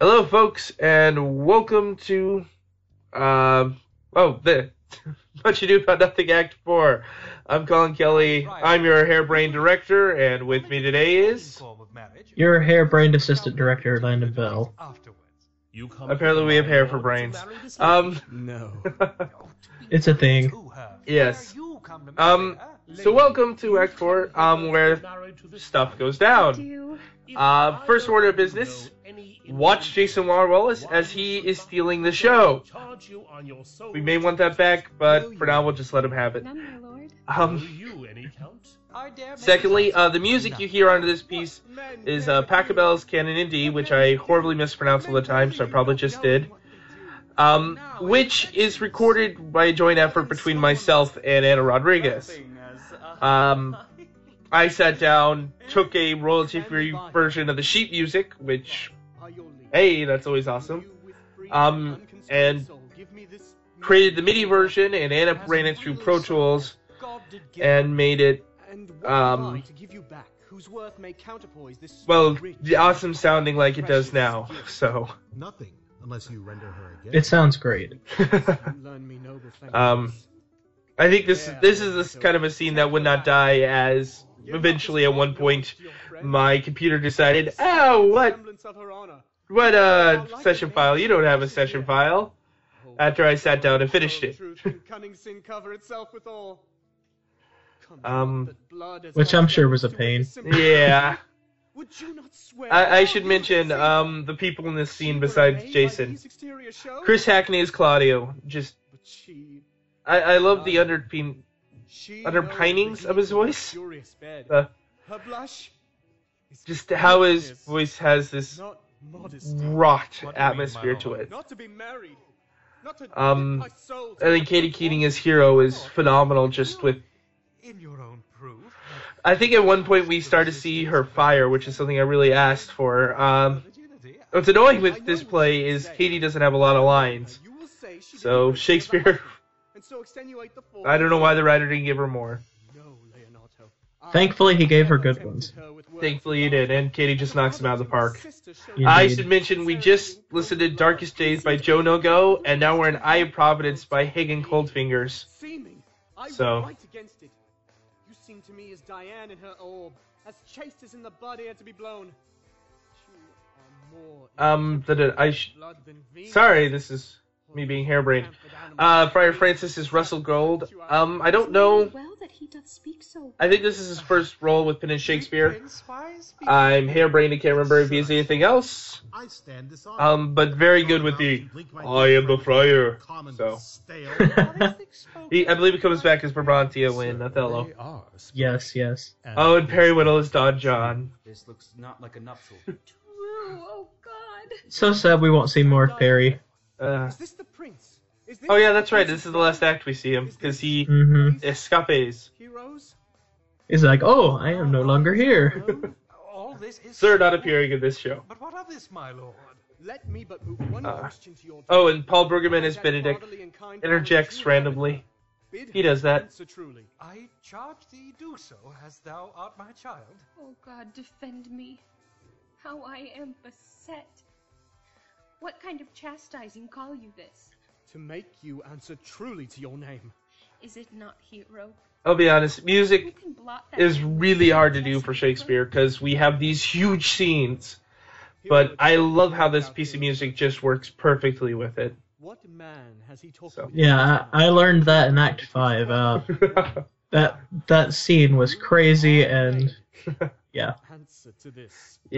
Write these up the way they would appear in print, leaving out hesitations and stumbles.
Hello, folks, and welcome to the Much Ado About Nothing Act 4. I'm Colin Kelly. I'm your harebrained director, and with me today is your harebrained assistant director, Landon Beall. Apparently, we have hair for brains. No, it's a thing. Yes. So welcome to Act 4, where stuff goes down. First order of business. Watch Jason Wallace as he is stealing the show. We may want that back, but for now we'll just let him have it. Secondly, the music you hear under this piece is Pachelbel's Canon in D, which I horribly mispronounce all the time, so I probably just did. Which is recorded by a joint effort between myself and Adam Rodriguez. I sat down, took a royalty-free version of the sheet music, which, hey, that's always awesome, and created the MIDI version, and Anna ran it through Pro Tools and made it, well, awesome sounding like it does now, so. It sounds great. I think this is this kind of a scene that would not die, as eventually at one point my computer decided, oh, what session file? You don't have a session file. After I sat down and finished it. Which I'm sure was a pain. Yeah. I should mention the people in this scene besides Jason. Chris Hackney is Claudio. Just... I love the underpinnings of his voice. Just how his voice has this rock atmosphere to it. I think Katie Keating as Hero is phenomenal, just with... I think at one point we start to see her fire, which is something I really asked for. What's annoying with this play is Katie doesn't have a lot of lines. So Shakespeare... I don't know why the writer didn't give her more. Thankfully, he gave her good ones. Thankfully, he did, and Katie just knocks him out of the park. Indeed. I should mention we just listened to Darkest Days by Joe Nogo, and now we're in Eye of Providence by Hagen Coldfingers. So. Sorry, this is... me being harebrained. Friar Francis is Russell Gold. I don't know. I think this is his first role with Pendant Shakespeare. I'm harebrained and can't remember if he has anything else. But very good with the I am the friar. So. I believe he comes back as Brabantio in Othello. Yes, yes. Oh, and Perry Whittle is Don John. This looks not like a nuptial. True, oh God. So sad we won't see more Perry. Is this the prince? Is this that's right. This is the last act we see him, because he escapes. He's like, oh, I am no longer here. Sir, not appearing in this show. But what of this, my lord? Let me but move one question to your... Oh, and Paul Brugerman as Benedict interjects randomly. He does that. I charge thee, do so, as thou art my child. Oh God, defend me. How I am beset. What kind of chastising call you this? To make you answer truly to your name. Is it not Hero? I'll be honest, music is really hard to do for Shakespeare, because we have these huge scenes. But I love how this piece of music just works perfectly with it. What man has he talked about? Yeah, I learned that in Act 5. That scene was crazy, and yeah.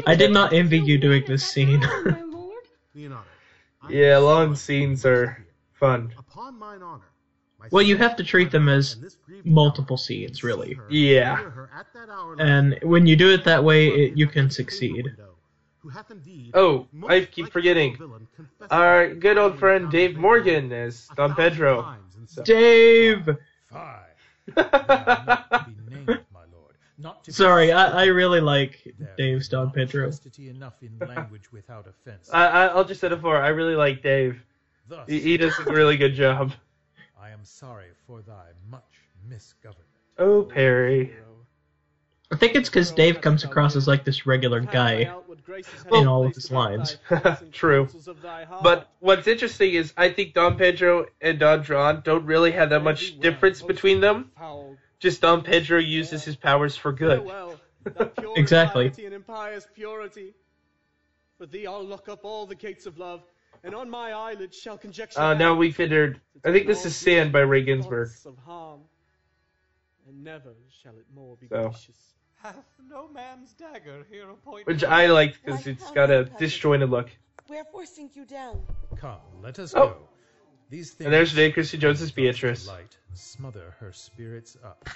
I did not envy you doing this scene. Yeah, long scenes are fun. Well, you have to treat them as multiple scenes, really. Yeah. And when you do it that way, you can succeed. Oh, I keep forgetting. Our good old friend Dave Morgan as Don Pedro. Dave! Sorry, I really like Dave's Don Pedro. I'll just say it before. I really like Dave. He does a really good job. I am sorry for thy much misgovernment. Oh, Perry. I think it's because Dave comes across as like this regular guy in all of his lines. True. But what's interesting is I think Dom Pedro and Don Drawn don't really have that much difference between them. Just Dom Pedro uses his powers for good. Exactly. For thee I'll lock up all the gates of love, and on my eyelids shall conjecture. Now we figured. I think this is Sand by Ray Ginsburg. And never shall it more be gracious. Hath no man's dagger here appointed. Which I like because it's got a disjointed look. Wherefore sink you down? Come, let us go. These things. And there's J. Christy Jones's Beatrice. Light, smother her spirits up.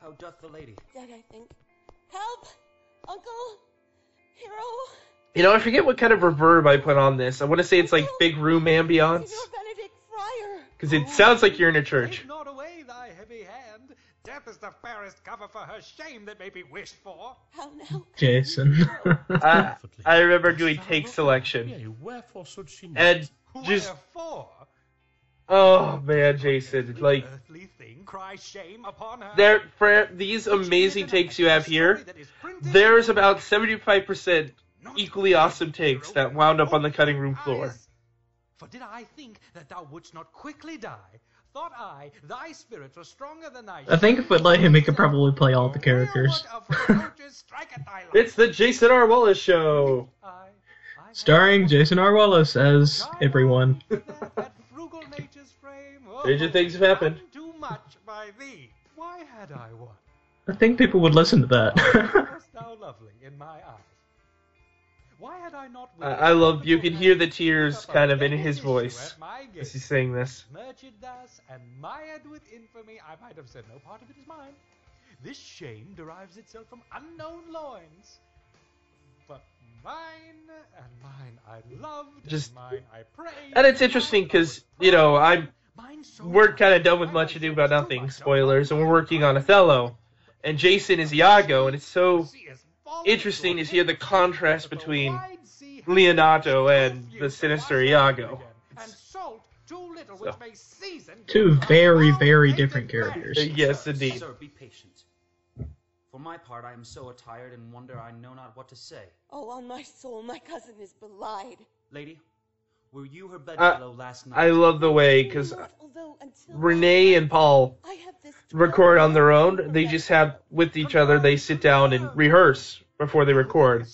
How doth the lady? Dead, I think. Help, Uncle, Hero. You know, I forget what kind of reverb I put on this. I want to say it's like big room ambiance. Because it sounds like you're in a church. Not away thy heavy hand. Death is the fairest cover for her shame that may be wished for. How now? Jason. I remember doing take selection. And just... Oh, man, Jason. Like, there, for these amazing takes you have here, there's about 75% equally awesome takes that wound up on the cutting room floor. For did I think that thou wouldst not quickly die? Thought I, thy spirits were stronger than thy... I think if we'd let him, he could probably play all the characters. It's the Jason R. Wallace Show! Starring Jason R. Wallace as everyone. Stranger things have happened. I think people would listen to that. I love, you can hear the tears kind of in his voice as he's saying this. This shame derives itself from unknown loins. But mine and mine I loved, just, and mine I praised. And it's interesting because, you know, we're kind of done with Much Ado About Nothing, spoilers, and we're working on Othello. And Jason is Iago, and it's so... interesting is here the contrast between Leonardo and the sinister Iago. So. Two very, very different characters. Yes, indeed. Sir, be patient. For my part, I am so attired and wonder I know not what to say. Oh, on my soul, my cousin is belied. Lady, were you her bedfellow last night? I love the way, because Renee and Paul record on their own. They just have, with each other, they sit down and rehearse before they record.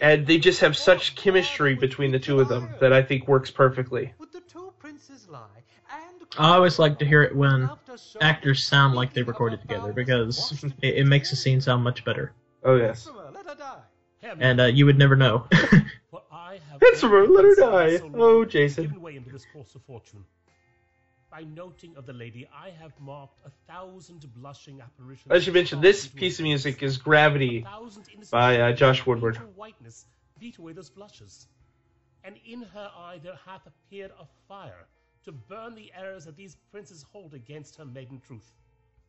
And they just have such chemistry between the two of them that I think works perfectly. I always like to hear it when actors sound like they recorded together, because it makes the scene sound much better. Oh, yes. And you would never know. Henceforth, let her die. Oh, Jason. Given way into this course of fortune. By noting of the lady, I have marked 1,000 blushing apparitions. I should mention this piece of music is "Gravity" by Josh Woodard. Whiteness beat away those blushes, and in her eye there hath appeared a fire to burn the errors that these princes hold against her maiden truth.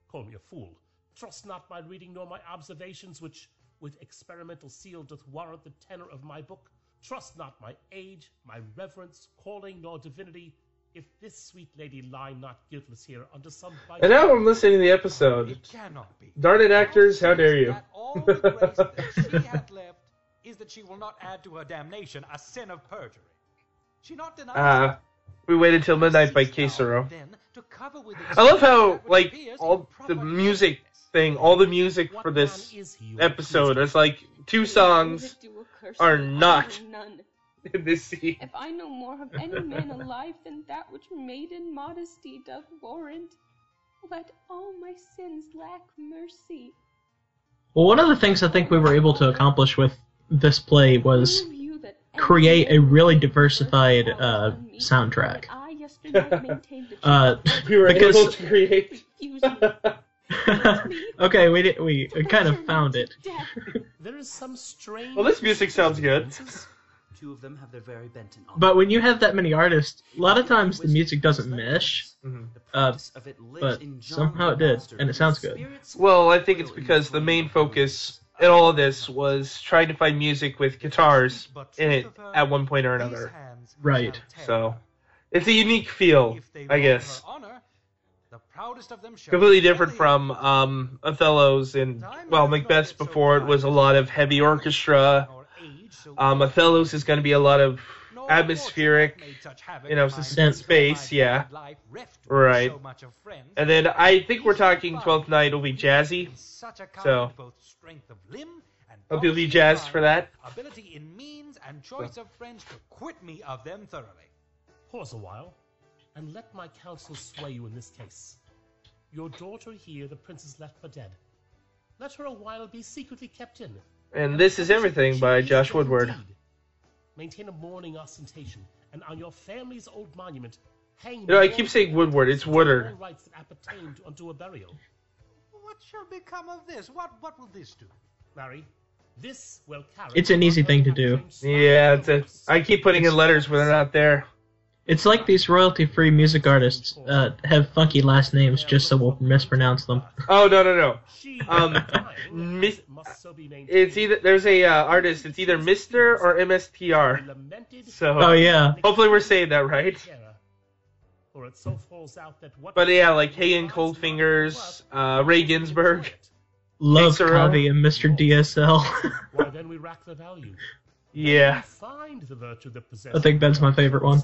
Call me a fool. Trust not my reading nor my observations, which with experimental seal doth warrant the tenor of my book. Trust not my age, my reverence, calling, nor divinity, if this sweet lady lie not guiltless here under some... And now I'm listening to the episode. It cannot be. Darn it, actors, how dare you. All the grace that she hath left is that she will not add to her damnation a sin of perjury. She not denies... We waited till midnight by K-Soro. I love how, like, all the music thing, all the music for this episode is like... Two songs are not in this scene. If I know more of any man alive than that which maiden modesty doth warrant, let all my sins lack mercy. Well, one of the things I think we were able to accomplish with this play was create a really diversified soundtrack. We were able to create... Okay, we kind of found it. There is some strange... Well, this music sounds good. Two of them have their very bent in... But when you have that many artists, a lot of times the music doesn't mesh, but somehow it did, and it sounds good. Well, I think it's because the main focus in all of this was trying to find music with guitars in it at one point or another. Right. So, it's a unique feel, I guess. Completely different from Othello's and, well, Macbeth's before it was a lot of heavy orchestra. Othello's is going to be a lot of atmospheric, you know, space, yeah. Right. And then I think we're talking 12th Night will be jazzy. So, hope you'll be jazzed for that. Ability in means and choice of friends to quit me of them thoroughly. Pause a while, and let my counsel sway you in this case. Your daughter here, the princess left for dead. Let her a while be secretly kept in. And This Is Everything by Josh Woodard. Indeed. Maintain a mourning ostentation, and on your family's old monument, hang... You know, I keep saying Woodward, it's Woodard. ...rights that appertain to unto a burial. What shall become of this? What will this do? Larry, this will carry... It's an easy thing to do. Yeah, it's a, I keep putting in letters when they're not there. It's like these royalty-free music artists have funky last names just so we'll mispronounce them. Oh, no. It's either there's a artist. It's either Mr. or MSTR. So, oh, yeah. Hopefully we're saying that right. But, yeah, like Hagen Coldfingers, Ray Ginsburg. Love Kavi and Mr. DSL. Well, then we rack the value. Yeah. I think that's my favorite one.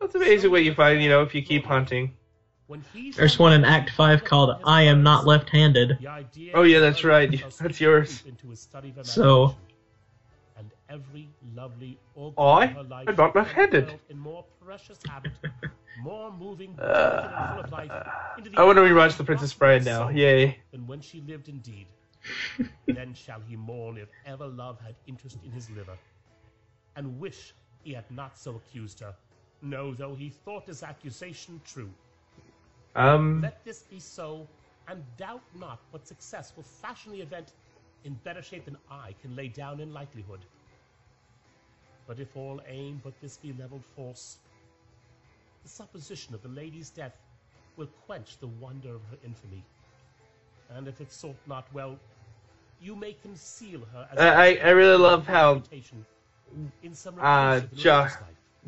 That's amazing what you find, you know, if you keep hunting. There's one in Act 5 called I Am Not Left-Handed. Oh, yeah, that's right. That's yours. So. I am not left-handed. I want to rewatch The Princess Bride now. Yay. Then shall he mourn if ever love had interest in his liver, and wish he had not so accused her. No, though he thought his accusation true. Let this be so, and doubt not what success will fashion the event in better shape than I can lay down in likelihood. But if all aim but this be levelled force, the supposition of the lady's death will quench the wonder of her infamy. And if it's sought not well, you may conceal her. As I really love how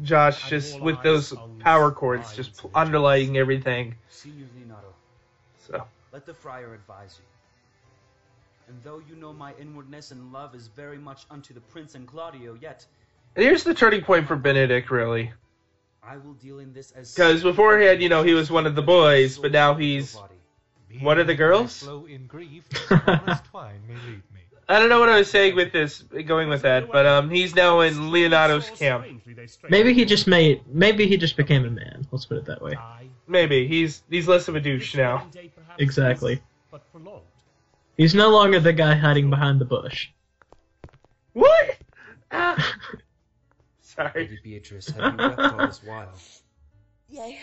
Josh just with those power chords just underlying everything. See you, Leonardo. So let the friar advise you. And though you know my inwardness and love is very much unto the prince and Claudio, yet. And here's the turning point for Benedict, really. I will deal in this as. Because beforehand, you know, he was one of the boys, but now he's. What are the girls? I don't know what I was saying with this, going with that, but he's now in Leonardo's camp. Maybe he just became a man. Let's put it that way. Maybe he's less of a douche now. Exactly. He's no longer the guy hiding behind the bush. What? Sorry. Lady Beatrice, have you wept all this while? Yea.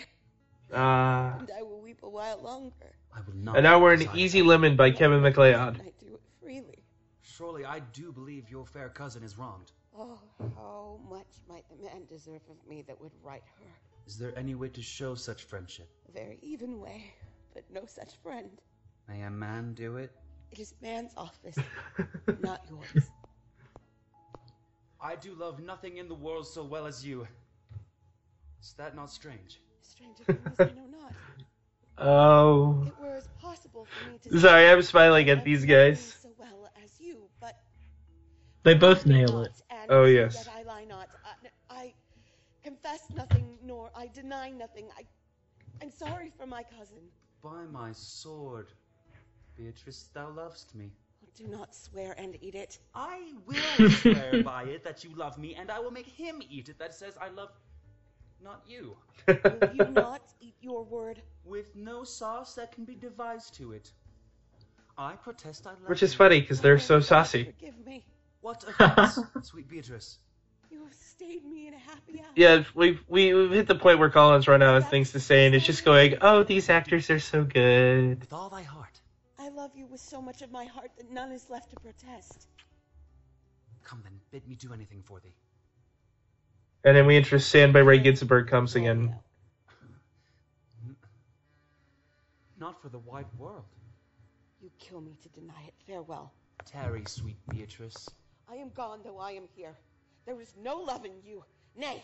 And I will weep a while longer. I will not. And now we're in Easy Lemon by Kevin MacLeod. I do it freely. Surely I do believe your fair cousin is wronged. Oh, how much might the man deserve of me that would right her? Is there any way to show such friendship? A very even way, but no such friend. May a man do it? It is man's office, not yours. I do love nothing in the world so well as you. Is that not strange? Stranger than this, I know not. Oh. It were as possible for me to Sorry, I'm smiling at these guys. So well as you, but they both nail it. Oh, yes. Yet I lie not. I confess nothing, nor I deny nothing. I'm sorry for my cousin. By my sword, Beatrice, thou lovest me. Do not swear and eat it. I will swear by it that you love me, and I will make him eat it that says I love... Not you. Will you not eat your word? With no sauce that can be devised to it. I protest I love Which is funny, because they're so saucy. Forgive me. What offense, sweet Beatrice? You have stayed me in a happy hour. Yeah, we've hit the point where Colin's run out of things to say, and it's just going, oh, these actors are so good. With all thy heart. I love you with so much of my heart that none is left to protest. Come then, bid me do anything for thee. And then we introduce Sand by Ray Ginsburg comes again. Not for the wide world. You kill me to deny it. Farewell. Tarry, sweet Beatrice. I am gone, though I am here. There is no love in you. Nay,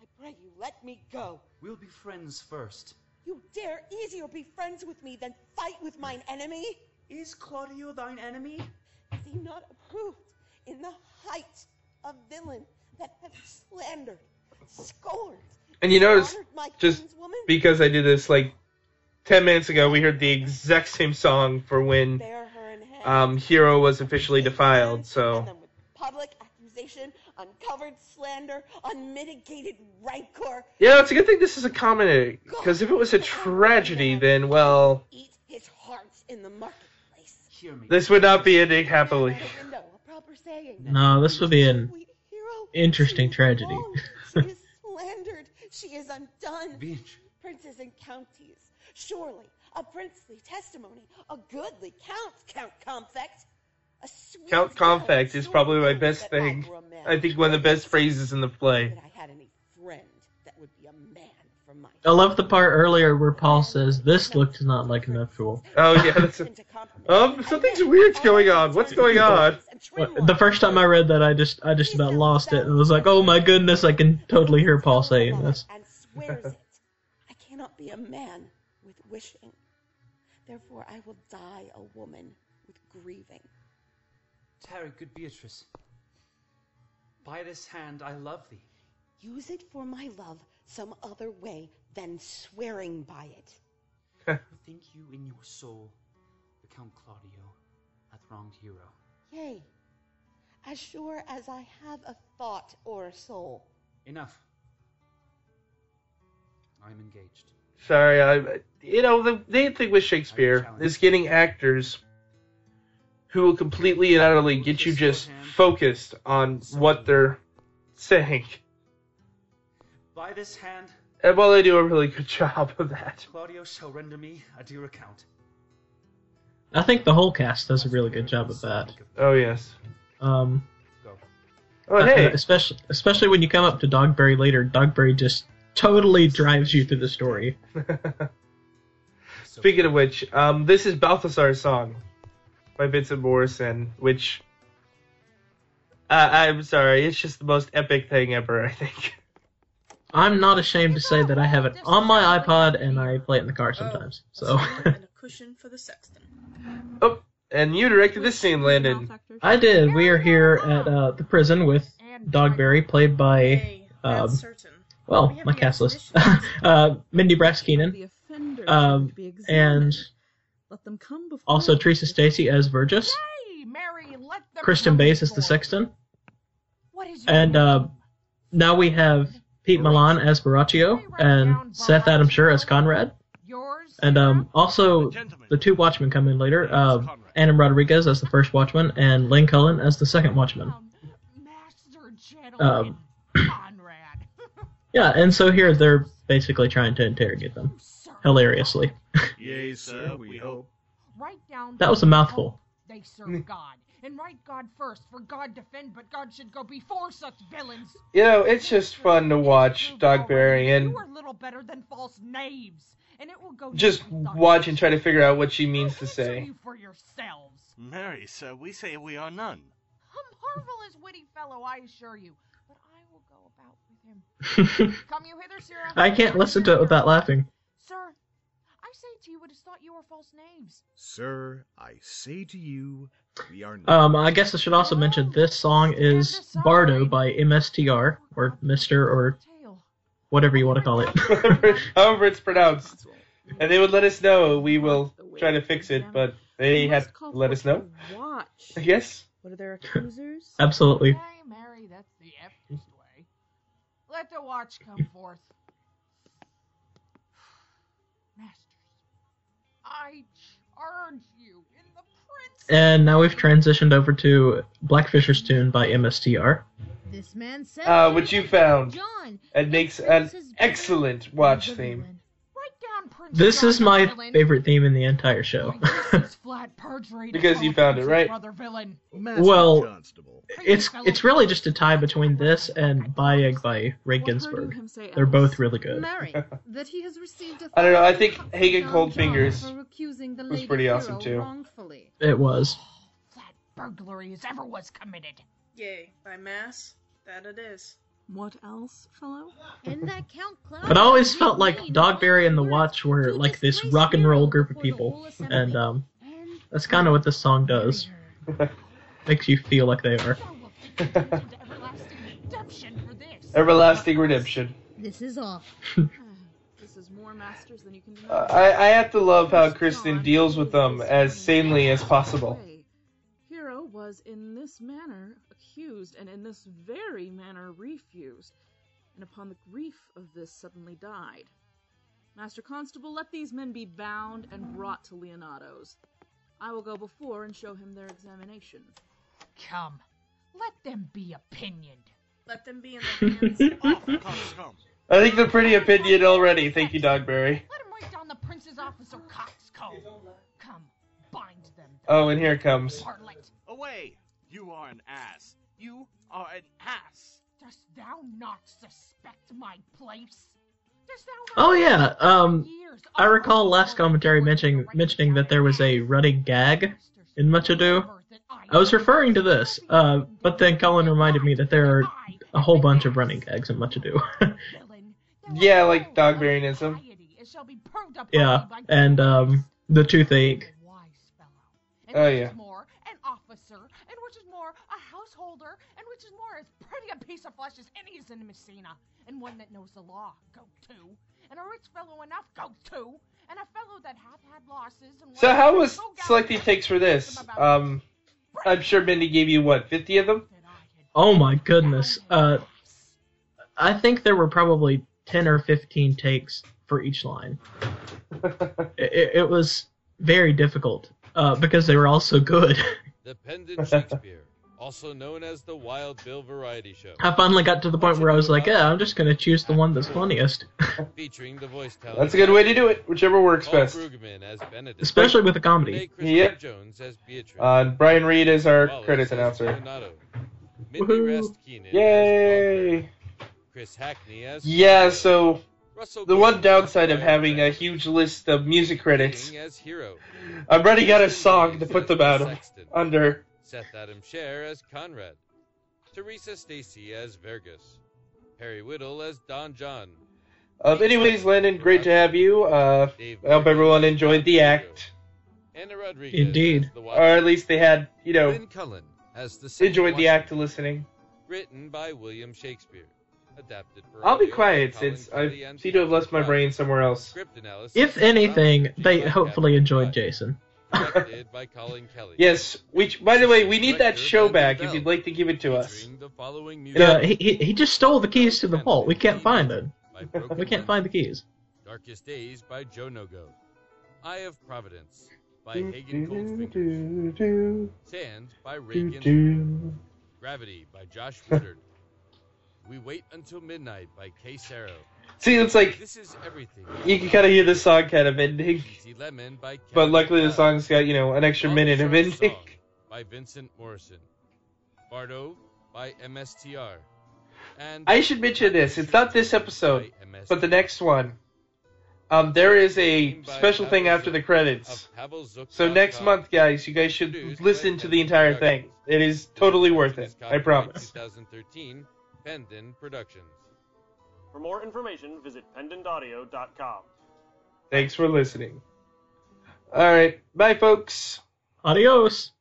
I pray you, let me go. We'll be friends first. You dare easier be friends with me than fight with mine enemy? Is Claudio thine enemy? Is he not approved in the height of villain that have slandered, scorned, and you notice, just because I did this like 10 minutes ago, we heard the exact same song for when Hero was officially defiled, so... Public accusation, uncovered slander, unmitigated rancor. Yeah, it's a good thing this is a comedy, because if it was a tragedy, then, well... Eat his hearts in the marketplace. This would not be ending happily. No, this would be an interesting tragedy. She is slandered. She is undone. Princes and counties. Surely, a princely testimony, a goodly count, Count Comfect. Count Comfect is probably my best thing. I think one of the best phrases in the play. I love the part earlier where Paul says, "This looks not like a nuptial." Oh yeah, that's a... something's weird's going on. What's going on? The first time I read that, I just about lost it and was like, "Oh my goodness!" I can totally hear Paul saying this. And swears it. I cannot be a man with wishing. Therefore, I will die a woman with grieving. Tarry, good Beatrice, by this hand I love thee. Use it for my love some other way than swearing by it. Think you in your soul the Count Claudio hath wronged Hero? Yea, as sure as I have a thought or a soul. Enough. I am engaged. Sorry, the main thing with Shakespeare is getting actors who will completely and utterly get you just focused on what they're saying. By this hand, and while they do a really good job of that, Claudio shall render me a dear account. I think the whole cast does a really good job of that. Oh yes. Oh hey. Especially when you come up to Dogberry later, Dogberry just totally drives you through the story. Speaking of which, this is Balthazar's song by Vincent Morrison, which I'm sorry, it's just the most epic thing ever, I think. I'm not ashamed to say that I have it on my iPod and I play it in the car sometimes. So. And a cushion for the sexton. Oh, and you directed this scene, Landon. I did. We are here at the prison with Dogberry, played by my cast list, Mindy Brass Keenan, and let them come before also Teresa Stacey as Vergis, Kristen Baze as the sexton, and now we have Pete Milan as Baraccio, and Seth Adamscher as Conrad, and also the two Watchmen come in later, Adam Rodriguez as the first Watchman, and Lane Cullen as the second Watchman. Yeah, and so here they're basically trying to interrogate them. Hilariously. Yea, sir, we hope. That was a mouthful. They serve God, and right God first, for God defend, but God should go before such villains. You know, it's just fun to watch Dogberry and just watch and try to figure out what she means to say. Marry, sir, we say we are none. A marvelous witty fellow, I assure you. But I will go about with him. Come you hither, sir. I can't listen to it without laughing. Sir, I say to you, it is thought you are false knaves. Sir, I say to you, we are not. I guess I should also mention this song is Bardo by MSTR, or Mr. or whatever you want to call it. However it's pronounced. And they would let us know. We will try to fix it, but they had to let us know. Yes? What are their accusers? Absolutely. Hey, Mary, that's the epic way. Let the watch come forth. I charge you in the prince. And now we've transitioned over to Blackfisher's Tune by MSTR. This man said which you found John, and makes an excellent watch theme. This is my favorite theme in the entire show. Because you found it, right? Well, it's really just a tie between this and Bayeg by Ray Ginsburg. They're both really good. I don't know, I think Hagen Coldfingers was pretty awesome too. It was. Flat burglary as ever was committed. Yay, by mass, that it is. What else, fellow? And that Count Cloud. It always felt like Dogberry and the Watch were like this rock and roll group of people, and that's kind of what this song does. Makes you feel like they are. Everlasting redemption. This is off. I have to love how Kristen deals with them as sanely as possible. Hero was in this manner accused, and in this very manner refused, and upon the grief of this suddenly died. Master Constable, let these men be bound and brought to Leonato's. I will go before and show him their examination. Come, let them be opinioned. Let them be in the hands of... I think they're pretty opinioned already. Thank you, Dogberry. Let him wait down the prince's officer, Coxcomb. Come, bind them. Oh, and here it comes. Away! You are an ass. You are an ass. Dost thou not suspect my place? Dost thou not... Oh yeah. I recall last commentary mentioning that there was a running gag in Much Ado. I was referring to this, but then Colin reminded me that there are a whole bunch of running gags in Much Ado. Yeah, like Dogberryism. Yeah, and the toothache. Oh yeah. An officer, and which is more a householder, and which is more as pretty a piece of flesh as any is in Messina, and one that knows the law, go to, and a rich fellow enough, go to, and a fellow that hath had losses. And so how was selecting takes for this? I'm sure Mindy gave you what, 50 of them? Oh my goodness. I think there were probably 10 or 15 takes for each line. It was very difficult because they were all so good. The Pendant Shakespeare, also known as the Wild Bill Variety Show. I finally got to the point where I was like, yeah, I'm just going to choose the one that's funniest. Featuring the voice talent. That's a good way to do it, whichever works Paul best. Brugerman as Benedict. Especially with a comedy. Yep. Jones as Beatrice. Brian Reed is our Wallace credit announcer. Mindy Brass Keenan. Yay! Chris Hackney as... Yeah, so the one downside of having a huge list of music credits, I'm running out of song to put them out under. Seth Adamscher as Conrad. Teresa Stacey as Vergus. Perry Whittle as Don John. Anyways, Landon, great to have you. I hope everyone enjoyed the act. Indeed. Or at least they had, you know, enjoyed the act of listening. Written by William Shakespeare. I'll be quiet since I seem to have left my brain somewhere else. If anything, they hopefully enjoyed Jason. By Colin Kelly. Yes, which, by the way, we need that show back if you'd like to give it to us. Yeah, he just stole the keys to the vault. We can't find them. We can't find the keys. Darkest Days by Joe Nogo. Eye of Providence by Hagen Coldfingers. Sand by Ray Ginsburg. Gravity by Josh Woodard. We Wait Until Midnight by K-Soro. See, it's like, this is everything. You can kind of hear the song kind of ending. But luckily the song's got, you know, an extra minute of ending. By Vincent Morrison. Bardo by MSTR. And I should mention this. It's not this episode, but the next one. There is a special thing after the credits. So next month, guys, you guys should listen to the entire thing. It is totally worth it. I promise. 2013. Pendant Productions. For more information, visit pendantaudio.com. Thanks for listening. All right. Bye, folks. Adios.